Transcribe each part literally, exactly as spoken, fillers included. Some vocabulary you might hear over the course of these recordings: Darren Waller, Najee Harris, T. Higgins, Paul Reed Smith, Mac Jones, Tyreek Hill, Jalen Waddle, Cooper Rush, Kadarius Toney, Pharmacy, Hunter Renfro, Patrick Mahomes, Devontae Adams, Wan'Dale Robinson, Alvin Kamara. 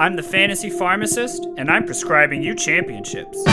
I'm the Fantasy Pharmacist, and I'm prescribing you championships.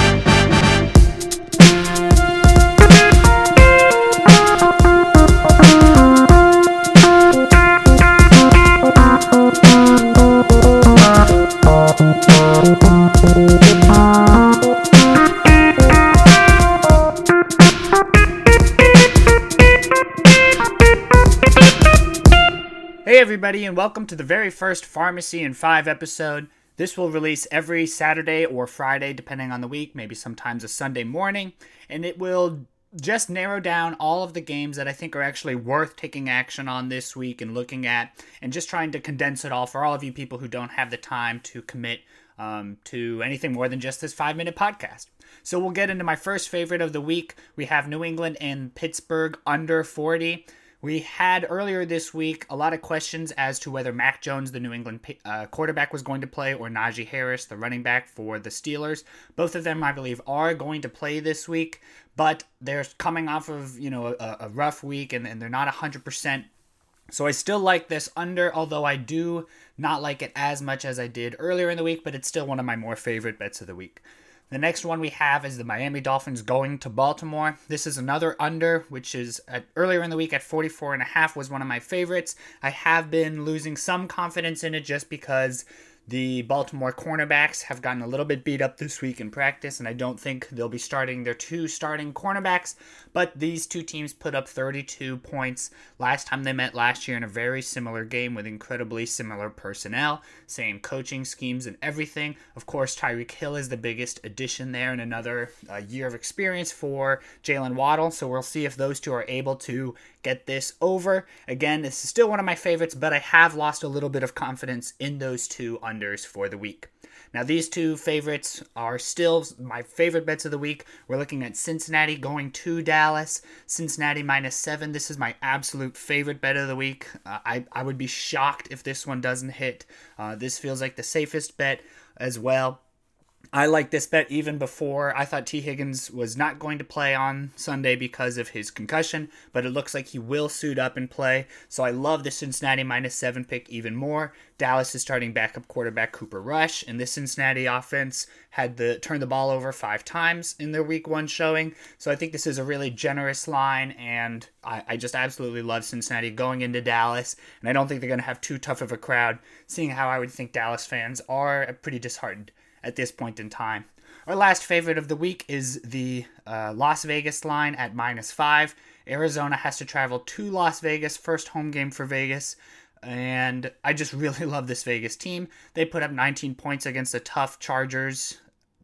Hey everybody, and welcome to the very first Pharmacy in five episode. This will release every Saturday or Friday, depending on the week, maybe sometimes a Sunday morning, and it will just narrow down all of the games that I think are actually worth taking action on this week and looking at, and just trying to condense it all for all of you people who don't have the time to commit um, to anything more than just this five-minute podcast. So we'll get into my first favorite of the week. We have New England and Pittsburgh under forty. We had earlier this week a lot of questions as to whether Mac Jones, the New England uh, quarterback, was going to play, or Najee Harris, the running back for the Steelers. Both of them, I believe, are going to play this week, but they're coming off of, you know, a, a rough week, and, and they're not one hundred percent. So I still like this under, although I do not like it as much as I did earlier in the week, but it's still one of my more favorite bets of the week. The next one we have is the Miami Dolphins going to Baltimore. This is another under, which is at, earlier in the week at forty-four and a half was one of my favorites. I have been losing some confidence in it just because the Baltimore cornerbacks have gotten a little bit beat up this week in practice, and I don't think they'll be starting their two starting cornerbacks, but these two teams put up thirty-two points last time they met last year in a very similar game with incredibly similar personnel, same coaching schemes and everything. Of course, Tyreek Hill is the biggest addition there and another uh, year of experience for Jalen Waddle, so we'll see if those two are able to get this over. Again, this is still one of my favorites, but I have lost a little bit of confidence in those two on for the week. Now, these two favorites are still my favorite bets of the week. We're looking at Cincinnati going to Dallas. Cincinnati minus seven. This is my absolute favorite bet of the week. Uh, I, I would be shocked if this one doesn't hit. Uh, this feels like the safest bet as well. I like this bet even before. I thought T. Higgins was not going to play on Sunday because of his concussion, but it looks like he will suit up and play. So I love the Cincinnati minus seven pick even more. Dallas is starting backup quarterback Cooper Rush, and this Cincinnati offense had the turned the ball over five times in their week one showing. So I think this is a really generous line, and I, I just absolutely love Cincinnati going into Dallas, and I don't think they're going to have too tough of a crowd, seeing how I would think Dallas fans are pretty disheartened at this point in time. Our last favorite of the week is the uh, Las Vegas line at minus five. Arizona has to travel to Las Vegas, first home game for Vegas, and I just really love this Vegas team. They put up nineteen points against the tough Chargers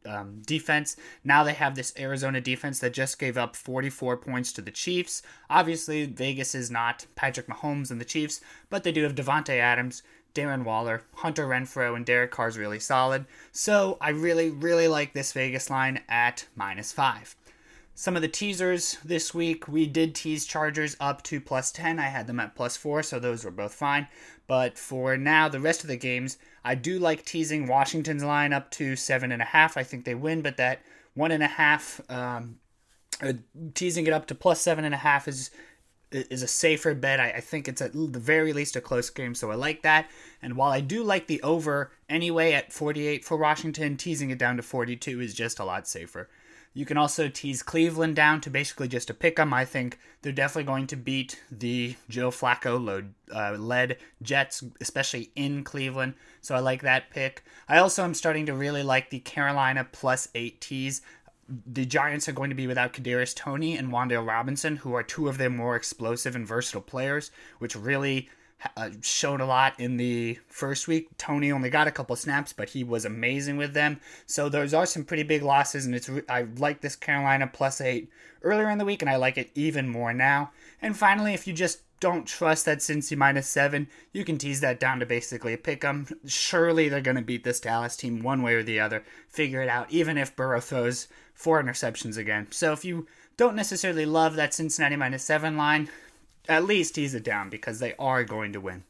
um, defense. Now they have this Arizona defense that just gave up forty-four points to the Chiefs. Obviously, Vegas is not Patrick Mahomes and the Chiefs, but they do have Devontae Adams, Darren Waller, Hunter Renfro, and Derek Carr's really solid. So I really, really like this Vegas line at minus five. Some of the teasers this week, we did tease Chargers up to plus ten. I had them at plus four, so those were both fine. But for now, the rest of the games, I do like teasing Washington's line up to seven and a half. I think they win, but that one and a half, um, teasing it up to plus seven and a half is... is a safer bet. I think it's at the very least a close game, so I like that. And while I do like the over anyway at forty-eight for Washington, teasing it down to forty-two is just a lot safer. You can also tease Cleveland down to basically just a pick 'em. I think they're definitely going to beat the Joe Flacco-led Jets, especially in Cleveland, so I like that pick. I also am starting to really like the Carolina plus eight tease. The Giants are going to be without Kadarius Toney and Wan'Dale Robinson, who are two of their more explosive and versatile players, which really uh, showed a lot in the first week. Toney only got a couple snaps, but he was amazing with them. So those are some pretty big losses, and it's I like this Carolina plus eight earlier in the week, and I like it even more now. And finally, if you just don't trust that Cincy minus seven, you can tease that down to basically a pick 'em. Surely they're going to beat this Dallas team one way or the other. Figure it out, even if Burrow throws four interceptions again. So if you don't necessarily love that Cincinnati minus seven line, at least tease it down because they are going to win.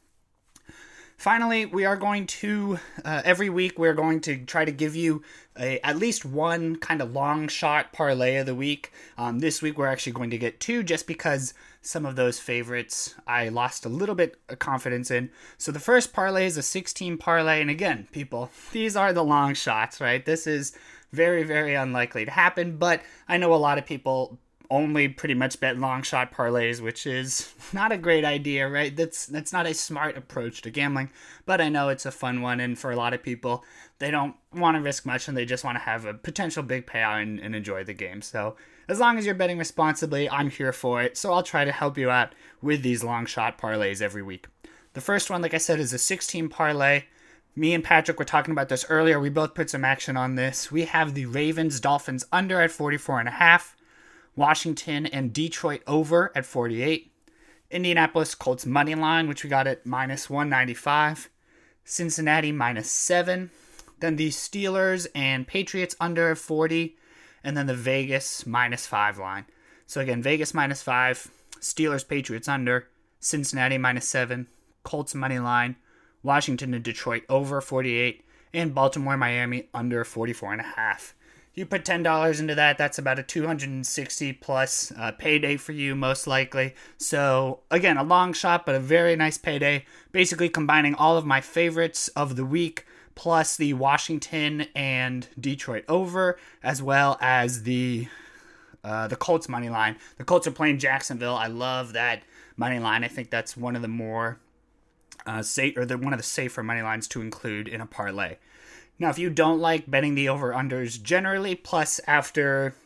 Finally, we are going to, uh, every week we're going to try to give you a, at least one kind of long shot parlay of the week. Um, this week we're actually going to get two just because some of those favorites I lost a little bit of confidence in. So the first parlay is a sixteen parlay. And again, people, these are the long shots, right? This is very, very unlikely to happen. But I know a lot of people only pretty much bet long shot parlays, which is not a great idea, right? That's that's not a smart approach to gambling, but I know it's a fun one. And for a lot of people, they don't want to risk much and they just want to have a potential big payout and, and enjoy the game. So as long as you're betting responsibly, I'm here for it. So I'll try to help you out with these long shot parlays every week. The first one, like I said, is a sixteen parlay. Me and Patrick were talking about this earlier. We both put some action on this. We have the Ravens Dolphins under at forty-four and a half. Washington and Detroit over at forty-eight. Indianapolis Colts money line, which we got at minus one ninety-five. Cincinnati minus seven. Then the Steelers and Patriots under at forty. And then the Vegas minus five line. So again, Vegas minus five. Steelers, Patriots under. Cincinnati minus seven. Colts money line. Washington and Detroit over forty-eight. And Baltimore, Miami under forty-four and a half. You put ten dollars into that, that's about a two hundred sixty plus uh, payday for you, most likely. So, again, a long shot, but a very nice payday. Basically combining all of my favorites of the week, plus the Washington and Detroit over, as well as the uh, the Colts money line. The Colts are playing Jacksonville. I love that money line. I think that's one of the more uh, safe, or the, one of the safer money lines to include in a parlay. Now, if you don't like betting the over-unders generally, plus after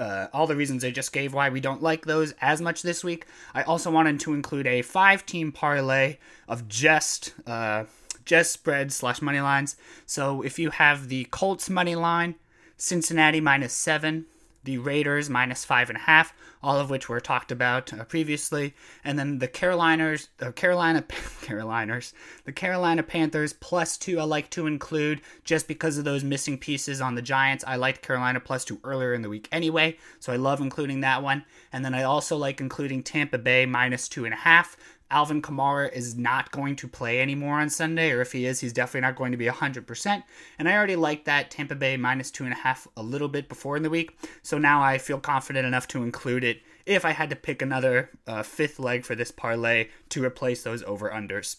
uh, all the reasons I just gave why we don't like those as much this week, I also wanted to include a five-team parlay of just uh, just spreads slash money lines. So if you have the Colts money line, Cincinnati minus seven, the Raiders minus five and a half, all of which were talked about uh, previously, and then the Caroliners, uh, Carolina, Caroliners, the Carolina Panthers plus two. I like to include just because of those missing pieces on the Giants. I liked Carolina plus two earlier in the week anyway, so I love including that one. And then I also like including Tampa Bay minus two and a half. Alvin Kamara is not going to play anymore on Sunday, or if he is, he's definitely not going to be one hundred percent. And I already liked that Tampa Bay minus two and a half a little bit before in the week, so now I feel confident enough to include it if I had to pick another uh, fifth leg for this parlay to replace those over-unders.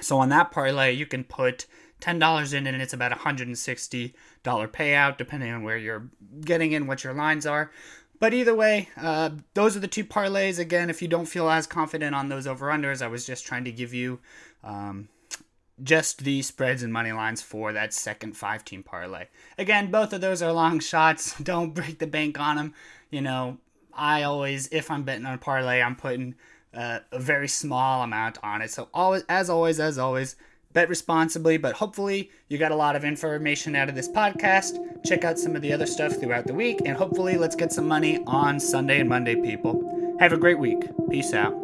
So on that parlay, you can put ten dollars in, and it's about one hundred sixty dollars payout, depending on where you're getting in, what your lines are. But either way, uh, those are the two parlays. Again, if you don't feel as confident on those over-unders, I was just trying to give you um, just the spreads and money lines for that second five-team parlay. Again, both of those are long shots. Don't break the bank on them. You know, I always, if I'm betting on a parlay, I'm putting uh, a very small amount on it. So always, as always, as always, bet responsibly, but hopefully you got a lot of information out of this podcast. Check out some of the other stuff throughout the week, and hopefully let's get some money on Sunday and Monday, people. Have a great week. Peace out.